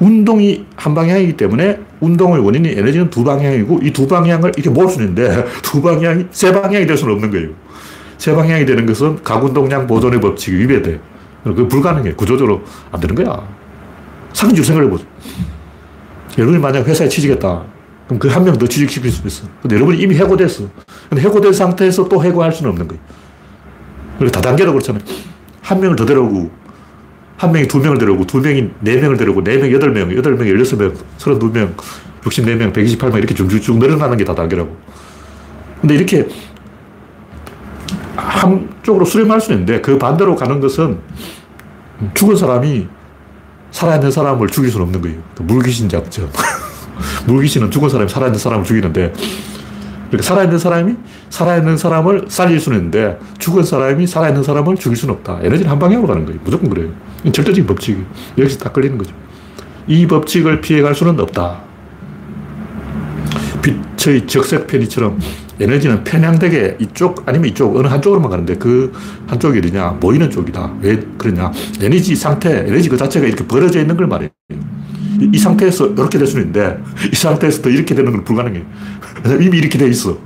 운동이 한 방향이기 때문에 운동의 원인이 에너지는 두 방향이고 이 두 방향을 이렇게 모을 수는 있는데 두 방향이 세 방향이 될 수는 없는 거예요. 세 방향이 되는 것은 각운동량 보존의 법칙이 위배돼요. 그건 불가능해. 구조적으로 안 되는 거야. 상식적으로 생각해 보세요. 여러분이 만약 회사에 취직했다. 그럼 그 한 명 더 취직시킬 수 있어. 근데 여러분이 이미 해고됐어. 근데 해고된 상태에서 또 해고할 수는 없는 거예요. 그리고 다단계로 그렇잖아요. 한 명을 더 데려오고, 한 명이 두 명을 데려오고, 두 명이 네 명을 데려오고, 네 명이 여덟 명, 여덟 명이 열여섯 명, 서른두 명, 육십네 명, 백이십팔 명 이렇게 쭉쭉 늘어나는 게 다단계라고. 근데 이렇게 한쪽으로 수렴할 수는 있는데 그 반대로 가는 것은 죽은 사람이 살아있는 사람을 죽일 수는 없는 거예요. 물귀신 작전. 물귀신은 죽은 사람이 살아있는 사람을 죽이는데 이렇게 살아있는 사람이 살아있는 사람을 살릴 수는 있는데 죽은 사람이 살아있는 사람을 죽일 수는 없다. 에너지는 한 방향으로 가는 거예요. 무조건 그래요. 절대적인 법칙이 여기서 딱 걸리는 거죠. 이 법칙을 피해갈 수는 없다. 빛의 적색 편의처럼 에너지는 편향되게 이쪽 아니면 이쪽 어느 한쪽으로만 가는데 그 한쪽이 어디냐? 모이는 쪽이다. 왜 그러냐? 에너지 상태, 에너지 그 자체가 이렇게 벌어져 있는 걸 말해요. 이, 이 상태에서 이렇게 될 수는 있는데 이 상태에서 더 이렇게 되는 건 불가능해. 이미 이렇게 돼 있어.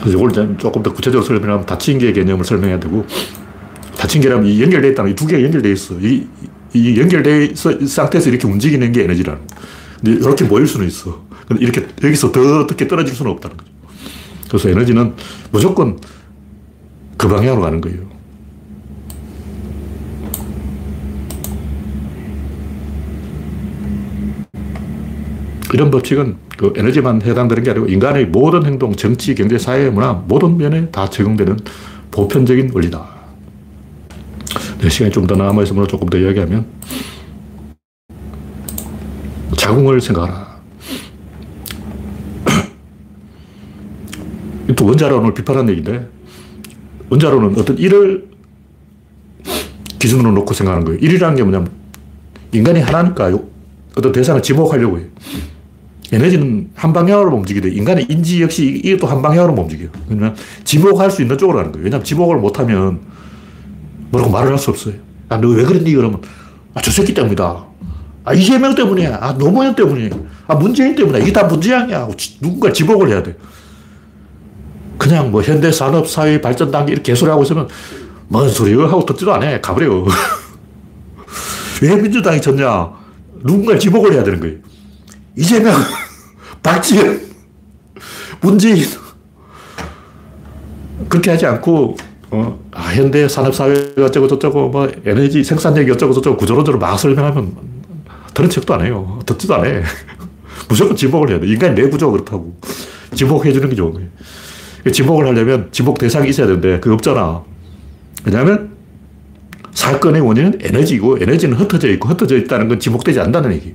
그래서 이걸 조금 더 구체적으로 설명하면 닫힌 개 개념을 설명해야 되고 닫힌 개라면 이 연결되어 있다는 이 두 개가 연결되어 있어. 이, 이 연결된 상태에서 이렇게 움직이는 게 에너지라는 거예요. 이렇게 모일 수는 있어. 근데 이렇게, 여기서 더 어떻게 떨어질 수는 없다는 거죠. 그래서 에너지는 무조건 그 방향으로 가는 거예요. 이런 법칙은 그 에너지만 해당되는 게 아니고 인간의 모든 행동, 정치, 경제, 사회, 문화, 모든 면에 다 적용되는 보편적인 원리다. 네, 시간이 좀 더 남아있으므로 조금 더 이야기하면 자궁을 생각하라. 또 원자론을 비판하는 얘기인데 원자론은 어떤 일을 기준으로 놓고 생각하는 거예요. 일이라는 게 뭐냐면 인간이 하나니까 어떤 대상을 지목하려고 해요. 에너지는 한 방향으로 움직이되 인간의 인지 역시 이것도 한 방향으로 움직여요. 그러면 지목할 수 있는 쪽으로 가는 거예요. 왜냐하면 지목을 못하면 뭐라고 말을 할 수 없어요. 아, 너 왜 그랬니? 그러면, 아, 저 새끼 때문이다. 아, 이재명 때문이야. 아, 노무현 때문이야. 아, 문재인 때문이야. 이게 다 문제 아니야. 누군가 지목을 해야 돼. 그냥 뭐 현대 산업 사회 발전 단계 이렇게 개소리하고 있으면 뭔 소리요? 하고 듣지도 안 해. 가버려. 왜 민주당이 졌냐? 누군가 지목을 해야 되는 거예요. 이재명, 박지원, 문재인. 그렇게 하지 않고, 어, 아, 현대 산업사회가 어쩌고저쩌고, 뭐, 에너지 생산력이 어쩌고저쩌고 구조론적으로 막 설명하면 들은 척도 안 해요. 듣지도 안 해. 무조건 지목을 해야 돼. 인간의 내구조가 그렇다고. 지목해주는 게 좋은 거예요. 지목을 하려면 지목 대상이 있어야 되는데, 그게 없잖아. 왜냐하면 사건의 원인은 에너지이고, 에너지는 흩어져 있고, 흩어져 있다는 건 지목되지 않는다는 얘기예요.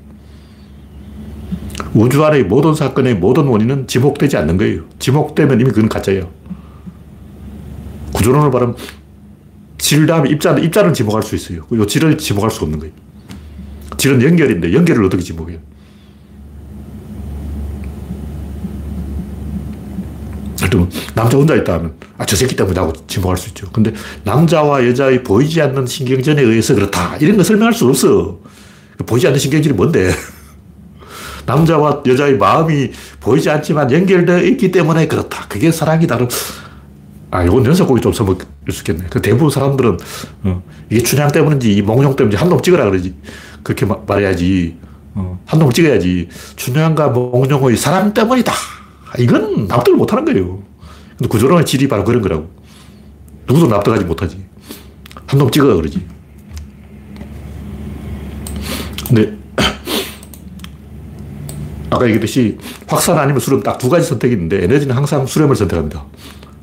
우주 안의 모든 사건의 모든 원인은 지목되지 않는 거예요. 지목되면 이미 그건 가짜예요. 구조론을 말하면 질 다음에 입자는, 입자는 지목할 수 있어요. 요 질을 지목할 수 없는 거예요. 질은 연결인데 연결을 어떻게 지목해요? 그러면 남자 혼자 있다 하면 아, 저 새끼 때문이라고 지목할 수 있죠. 근데 남자와 여자의 보이지 않는 신경전에 의해서 그렇다. 이런 거 설명할 수 없어. 보이지 않는 신경전이 뭔데? 남자와 여자의 마음이 보이지 않지만 연결되어 있기 때문에 그렇다. 그게 사랑이다. 아, 이건 연습곡이 좀 써먹을 수 있겠네. 그 대부분 사람들은, 어, 이게 춘향 때문인지, 이 몽룡 때문인지, 한 놈 찍으라 그러지. 그렇게 마, 말해야지. 어, 한놈을 찍어야지. 춘향과 몽룡의 사람 때문이다. 이건 납득을 못하는 거예요. 근데 구조론의 질이 바로 그런 거라고. 누구도 납득하지 못하지. 한놈 찍어 그러지. 근데 아까 얘기했듯이 확산 아니면 수렴 딱 두 가지 선택이 있는데 에너지는 항상 수렴을 선택합니다.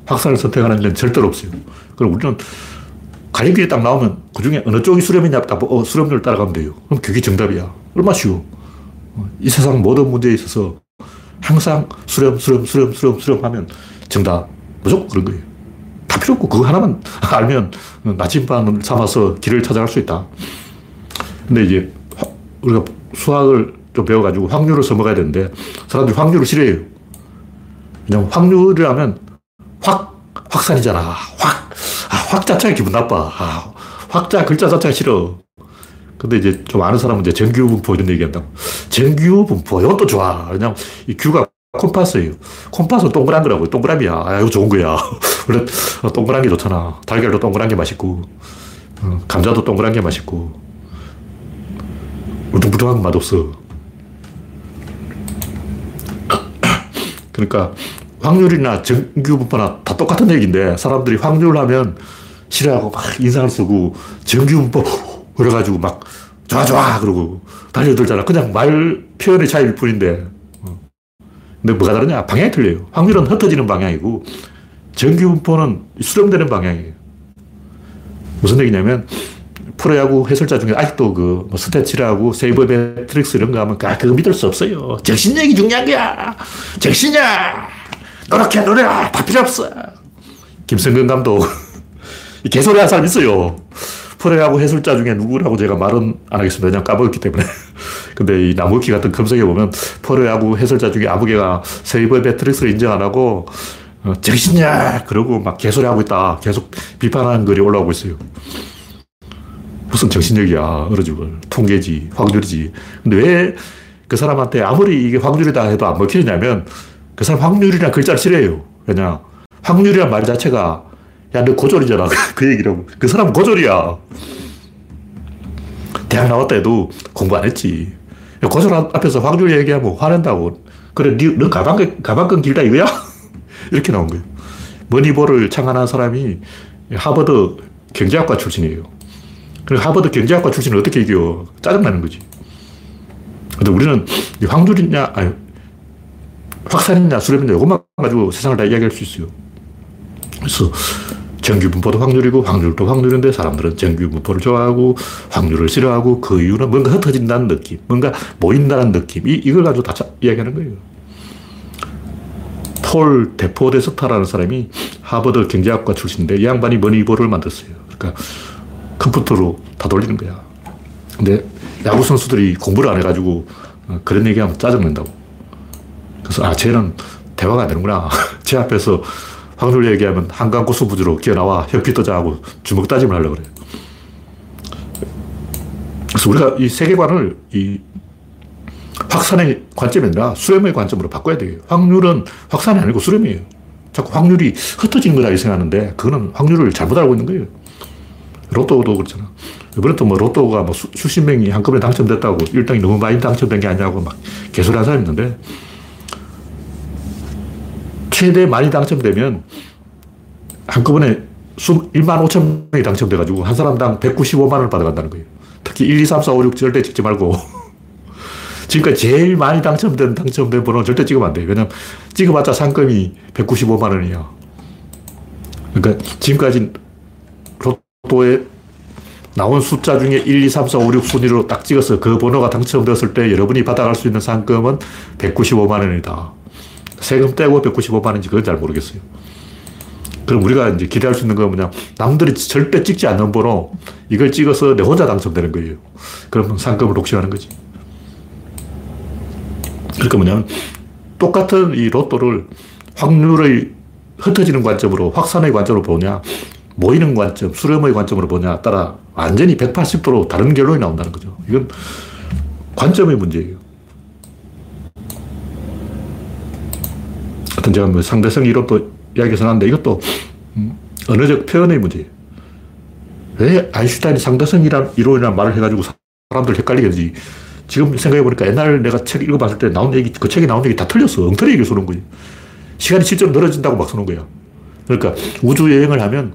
확산을 선택하는 일은 절대로 없어요. 그럼 우리는 가리비에 딱 나오면 그중에 어느 쪽이 수렴이냐 딱 어, 수렴률 따라가면 돼요. 그럼 그게 정답이야. 얼마나 쉬워. 이 세상 모든 문제에 있어서 항상 수렴 수렴 수렴 수렴 수렴 하면 정답. 무조건 그런 거예요. 다 필요 없고 그거 하나만 알면 나침반을 삼아서 길을 찾아갈 수 있다. 근데 이제 우리가 수학을 좀 배워가지고 확률을 써먹어야 되는데 사람들이 확률을 싫어해요. 왜냐면 확률이라면 확, 확산이잖아. 확, 아, 확 자체가 기분 나빠. 아, 확자 글자 자체가 싫어. 근데 이제 좀 아는 사람은 이제 정규 분포 이런 얘기한다고. 정규 분포 이것도 좋아. 왜냐면 이 규가 콤파스예요. 콤파스는 동그란 거라고. 동그라미야. 아, 이거 좋은 거야. 원래 동그란 게 좋잖아. 달걀도 동그란 게 맛있고, 감자도 동그란 게 맛있고, 우등부등한 건 맛없어. 그러니까 확률이나 정규분포나 다 똑같은 얘기인데 사람들이 확률을 하면 싫어하고 막 인상을 쓰고 정규분포 그래가지고 막 좋아 좋아 그러고 달려들잖아. 그냥 말 표현의 차이일 뿐인데 근데 뭐가 다르냐? 방향이 틀려요. 확률은 흩어지는 방향이고 정규분포는 수렴되는 방향이에요. 무슨 얘기냐면 프로야구 해설자 중에 아직도 그 뭐 스태치라고 세이버 매트릭스 이런 거 하면 아, 그거 믿을 수 없어요. 정신력이 중요한 거야. 정신이야. 노력해 노력. 다 필요 없어. 김성근 감독. 개소리 하는 사람 있어요. 프로야구 해설자 중에 누구라고 제가 말은 안 하겠습니다. 그냥 까먹었기 때문에. 근데 이 나무위키 같은 검색에 보면 프로야구 해설자 중에 아무 개가 세이버 매트릭스를 인정 안 하고 어, 정신이야. 그러고 막 개소리 하고 있다. 계속 비판하는 글이 올라오고 있어요. 무슨 정신력이야. 어느 죽을. 통계지. 확률이지. 근데 왜 그 사람한테 아무리 이게 확률이다 해도 안 먹히냐면 그 사람 확률이란 글자를 싫어해요. 왜냐. 확률이란 말 자체가 야, 너 고졸이잖아. 그 얘기라고. 그 사람은 고졸이야. 대학 나왔다 해도 공부 안 했지. 고졸 앞에서 확률 얘기하면 화낸다고. 그래, 너 가방, 가방끈 길다 이거야? 이렇게 나온 거예요. 머니볼을 창안한 사람이 하버드 경제학과 출신이에요. 그리고 하버드 경제학과 출신은 어떻게 이겨? 짜증나는 거지. 근데 우리는 확률이냐, 아니, 확산이냐, 수렴이냐, 이것만 가지고 세상을 다 이야기할 수 있어요. 그래서 정규분포도 확률이고, 확률도 확률인데, 사람들은 정규분포를 좋아하고, 확률을 싫어하고, 그 이유는 뭔가 흩어진다는 느낌, 뭔가 모인다는 느낌, 이, 이걸 가지고 다 차, 이야기하는 거예요. 폴 데포데스타라는 사람이 하버드 경제학과 출신인데, 이 양반이 머니볼을 만들었어요. 그러니까, 컴퓨터로 다 돌리는 거야. 근데 야구 선수들이 공부를 안 해가지고 그런 얘기하면 짜증난다고. 그래서 아 쟤는 대화가 안 되는구나. 쟤 앞에서 확률 얘기하면 한강 고수부지로 기어나와 협피 떠자 하고 주먹 따짐을 하려고 그래요. 그래서 우리가 이 세계관을 이 확산의 관점이 아니라 수렴의 관점으로 바꿔야 돼요. 확률은 확산이 아니고 수렴이에요. 자꾸 확률이 흩어지는 거다 생각하는데 그거는 확률을 잘못 알고 있는 거예요. 로또도 그렇잖아. 이번에 또 뭐 로또가 뭐 수, 수십 명이 한꺼번에 당첨됐다고 일 등이 너무 많이 당첨된 게 아니냐고 막 개소리 하는 사람이 있는데 최대 많이 당첨되면 한꺼번에 일만 오천 명이 당첨돼가지고 한 사람당 백구십오만 원을 받아간다는 거예요. 특히 일, 이, 삼, 사, 오, 육 절대 찍지 말고 지금까지 제일 많이 당첨된 당첨된 번호는 절대 찍으면 안 돼요. 왜냐면 찍어봤자 상금이 백구십오만 원이야. 그러니까 지금까지 또에 나온 숫자 중에 일, 이, 삼, 사, 오, 육 순위로 딱 찍어서 그 번호가 당첨되었을 때 여러분이 받아갈 수 있는 상금은 백구십오만 원이다. 세금 떼고 백구십오만 원인지 그건 잘 모르겠어요. 그럼 우리가 이제 기대할 수 있는 건 뭐냐. 남들이 절대 찍지 않는 번호, 이걸 찍어서 내 혼자 당첨되는 거예요. 그러면 상금을 독식하는 거지. 그러니까 뭐냐면 똑같은 이 로또를 확률의 흩어지는 관점으로, 확산의 관점으로 보냐, 모이는 관점, 수렴의 관점으로 보냐 따라 완전히 백팔십 도로 다른 결론이 나온다는 거죠. 이건 관점의 문제예요. 하여튼 제가 뭐 상대성 이론도 이야기해서 나왔는데 이것도 언어적 표현의 문제예요. 왜 아인슈타인이 상대성 이론이라는 말을 해가지고 사람들 헷갈리게 하지? 지금 생각해보니까 옛날 내가 책 읽어봤을 때 나온 얘기, 그 책에 나온 얘기 다 틀렸어. 엉터리 얘기를 쏘는 거지. 시간이 실제로 늘어진다고 막 쏘는 거야. 그러니까 우주여행을 하면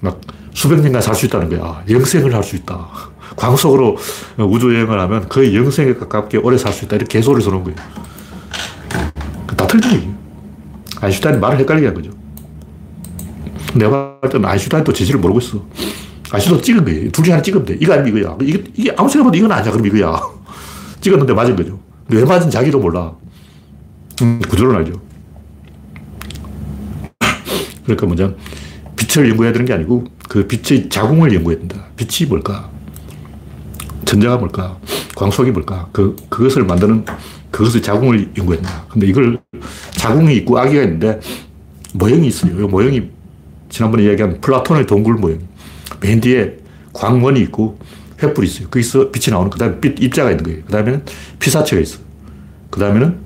막 수백 년간 살 수 있다는 거야. 영생을 할 수 있다. 광속으로 우주여행을 하면 거의 영생에 가깝게 오래 살 수 있다. 이렇게 개소리를 쏘는 거야. 다 틀린 얘기야. 아인슈타인이 말을 헷갈리게 한 거죠. 내가 봤을 때는 아인슈타인도 진실을 모르고 있어. 아인슈타인도 찍은 거예요. 둘 중에 하나 찍으면 돼. 이거 아니면 이거야. 이게, 이게 아무 생각보다 이건 아니야. 그럼 이거야. 찍었는데 맞은 거죠. 왜 맞은 자기도 몰라. 음, 구조는 알죠. 그러니까 뭐냐, 빛을 연구해야 되는 게 아니고 그 빛의 자궁을 연구해야 된다. 빛이 뭘까? 전자가 뭘까? 광속이 뭘까? 그, 그것을 만드는 그것의 자궁을 연구해야 된다. 근데 이걸 자궁이 있고 아기가 있는데 모형이 있어요. 이 모형이 지난번에 이야기한 플라톤의 동굴 모형. 맨 뒤에 광원이 있고 횃불이 있어요. 거기서 빛이 나오는, 그 다음에 빛 입자가 있는 거예요. 그 다음에는 피사체가 있어요. 그 다음에는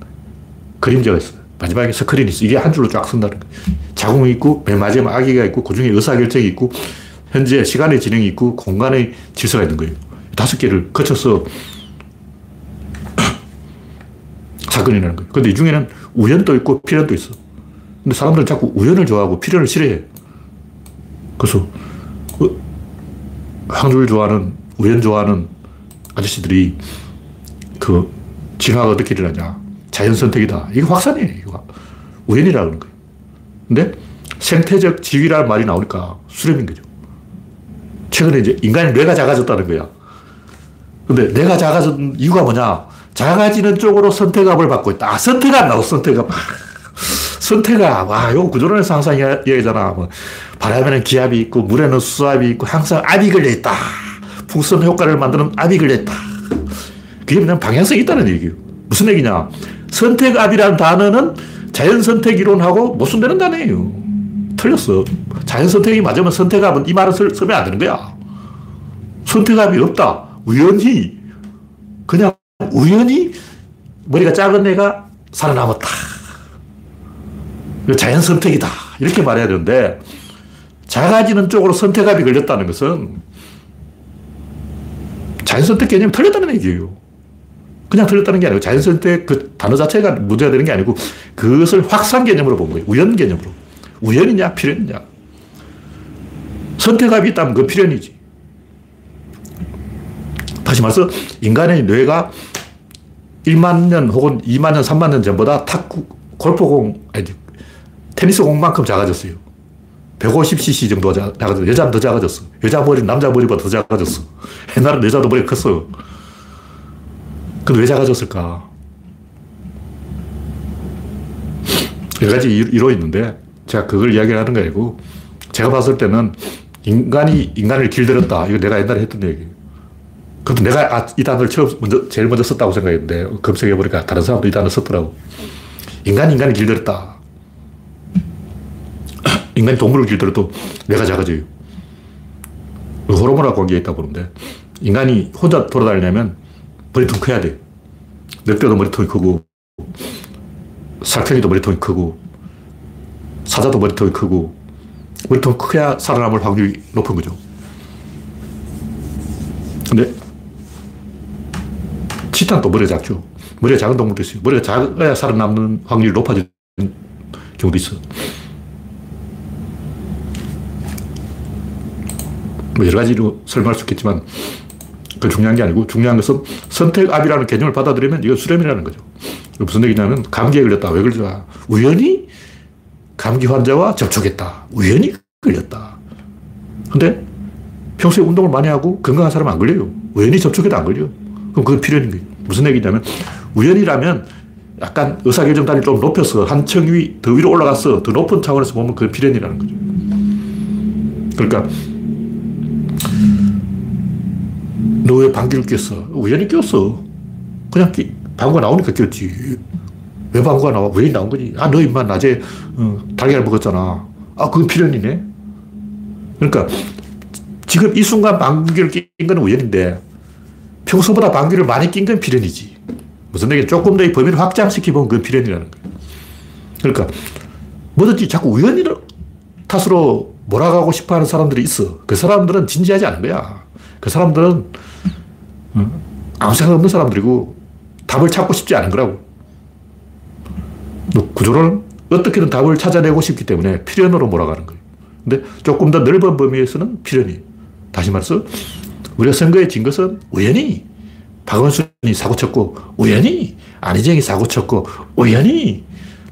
그림자가 있어요. 마지막에 스크린이 있어요. 이게 한 줄로 쫙 쓴다는 거예요. 자궁이 있고, 맨 마지막에 아기가 있고, 그 중에 의사결정이 있고, 현재 시간의 진행이 있고, 공간의 질서가 있는 거예요. 다섯 개를 거쳐서 사건이 나는 거예요. 근데 이 중에는 우연도 있고, 필연도 있어. 근데 사람들은 자꾸 우연을 좋아하고, 필연을 싫어해. 그래서, 어, 확률 좋아하는, 우연 좋아하는 아저씨들이 그 진화가 어떻게 일어나냐. 자연 선택이다. 이게 확산이에요. 이거. 우연이라고 하는 거예요. 근데 생태적 지위라는 말이 나오니까 수렴인 거죠. 최근에 이제 인간의 뇌가 작아졌다는 거야. 근데 뇌가 작아진 이유가 뭐냐. 작아지는 쪽으로 선택압을 받고 있다. 아, 선택압 나와, 선택압. 선택압. 와, 이거 구조론에서 항상 이야기잖아. 뭐 바람에는 기압이 있고, 물에는 수압이 있고, 항상 압이 걸려있다. 풍선 효과를 만드는 압이 걸려있다. 그게 그냥 방향성이 있다는 얘기예요. 무슨 얘기냐. 선택압이라는 단어는 자연선택 이론하고 모순되는 단어예요. 틀렸어. 자연선택이 맞으면 선택압은 이 말을 쓰, 쓰면 안 되는 거야. 선택압이 없다. 우연히, 그냥 우연히 머리가 작은 애가 살아남았다. 자연선택이다. 이렇게 말해야 되는데, 작아지는 쪽으로 선택압이 걸렸다는 것은 자연선택 개념이 틀렸다는 얘기예요. 그냥 틀렸다는 게 아니고 자연선택 그 단어 자체가 문제가 되는 게 아니고 그것을 확산 개념으로 본 거예요. 우연 개념으로. 우연이냐 필연이냐. 선택압이 있다면 그건 필연이지. 다시 말해서 인간의 뇌가 일만 년 혹은 이만 년, 삼만 년 전보다 탁구, 골프공, 아니 테니스 공만큼 작아졌어요. 백오십 씨씨 정도 작아졌어. 여자는 더 작아졌어. 여자 머리는 남자 머리보다 더 작아졌어. 옛날에는 여자도 머리가 컸어. 근데 왜 작아졌을까? 여러 가지 이유로 있는데, 제가 그걸 이야기하는 거 아니고, 제가 봤을 때는 인간이 인간을 길들였다. 이거 내가 옛날에 했던 얘기예요. 그것도 내가 아, 이 단어를 처음 먼저, 제일 먼저 썼다고 생각했는데, 검색해보니까 다른 사람도 이 단어 썼더라고. 인간이 인간을 길들였다. 인간이 동물을 길들여도 뇌가 작아져요. 호르몬하고 관계가 있다고 그러는데, 인간이 혼자 돌아다니려면 머리통 커야 돼. 늑대도 머리통이 크고, 살쾡이도 머리통이 크고, 사자도 머리통이 크고, 머리통이 커야 살아남을 확률이 높은 거죠. 근데, 치타는 또 머리가 작죠. 머리가 작은 동물도 있어요. 머리가 작아야 살아남는 확률이 높아지는 경우도 있어. 뭐 여러 가지로 설명할 수 있겠지만, 그 중요한 게 아니고, 중요한 것은 선택압이라는 개념을 받아들이면 이건 수렴이라는 거죠. 무슨 얘기냐면, 감기에 걸렸다. 왜 걸렸다? 우연히 감기 환자와 접촉했다. 우연히 걸렸다. 근데 평소에 운동을 많이 하고 건강한 사람은 안 걸려요. 우연히 접촉해도 안 걸려요. 그럼 그건 필연인 거예요. 무슨 얘기냐면, 우연이라면 약간 의사결정 단위를 좀 높여서 한 층 위, 더 위로 올라가서 더 높은 차원에서 보면 그건 필연이라는 거죠. 그러니까, 너 왜 방귀를 꼈어? 우연히 꼈어. 그냥 끼, 방구가 나오니까 꼈지. 왜 방구가 나와? 우연히 나온 거지. 아, 너 인마 낮에 어, 달걀 먹었잖아. 아, 그건 필연이네. 그러니까 지금 이 순간 방귀를 낀 건 우연인데 평소보다 방귀를 많이 낀 건 필연이지. 무슨 얘기야? 조금 더 이 범위를 확장시키면 그건 필연이라는 거야. 그러니까 뭐든지 자꾸 우연히 탓으로 몰아가고 싶어하는 사람들이 있어. 그 사람들은 진지하지 않은 거야. 그 사람들은 아무 생각 없는 사람들이고 답을 찾고 싶지 않은 거라고. 구조론 어떻게든 답을 찾아내고 싶기 때문에 필연으로 몰아가는 거예요. 근데 조금 더 넓은 범위에서는 필연이. 다시 말해서 우리가 선거에 진 것은 우연히 박원순이 사고쳤고 우연히 안희정이 사고쳤고 우연히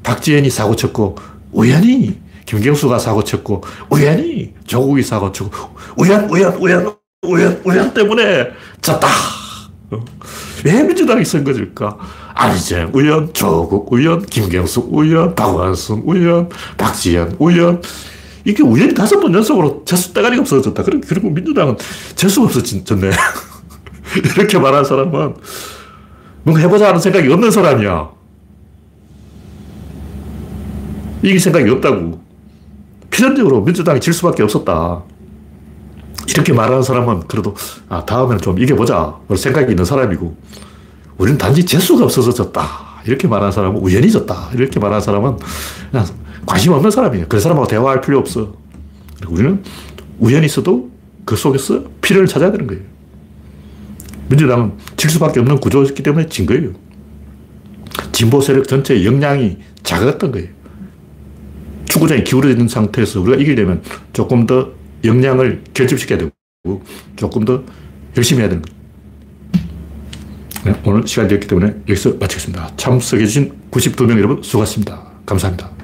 박지현이 사고쳤고 우연히 김경수가 사고쳤고 우연히 조국이 사고쳤고 우연 우연 우연 우연 우연 때문에 졌다. 왜 민주당이 선거질까? 안희정 우연, 조국 우연, 김경수 우연, 박원순 우연, 박지현 우연. 이게 우연히 다섯 번 연속으로 재수대가리가 없어졌다. 그리고 민주당은 재수가 없어졌네. 이렇게 말하는 사람은 뭔가 해보자 하는 생각이 없는 사람이야. 이길 생각이 없다고. 필연적으로 민주당이 질 수밖에 없었다. 이렇게 말하는 사람은 그래도 아, 다음에는 좀 이겨보자 생각이 있는 사람이고, 우리는 단지 재수가 없어서 졌다 이렇게 말하는 사람은 우연히 졌다 이렇게 말하는 사람은 그냥 관심 없는 사람이에요. 그런 사람하고 대화할 필요 없어. 그리고 우리는 우연히 있어도 그 속에서 필요를 찾아야 되는 거예요. 민주당은 질 수밖에 없는 구조였기 때문에 진 거예요. 진보 세력 전체의 역량이 작았던 거예요. 축구장이 기울어진 상태에서 우리가 이기려면 조금 더 역량을 결집시켜야 되고 조금 더 열심히 해야 되는 거예요. 네, 오늘 시간이 되었기 때문에 여기서 마치겠습니다. 참석해주신 구십이 명 여러분 수고하셨습니다. 감사합니다.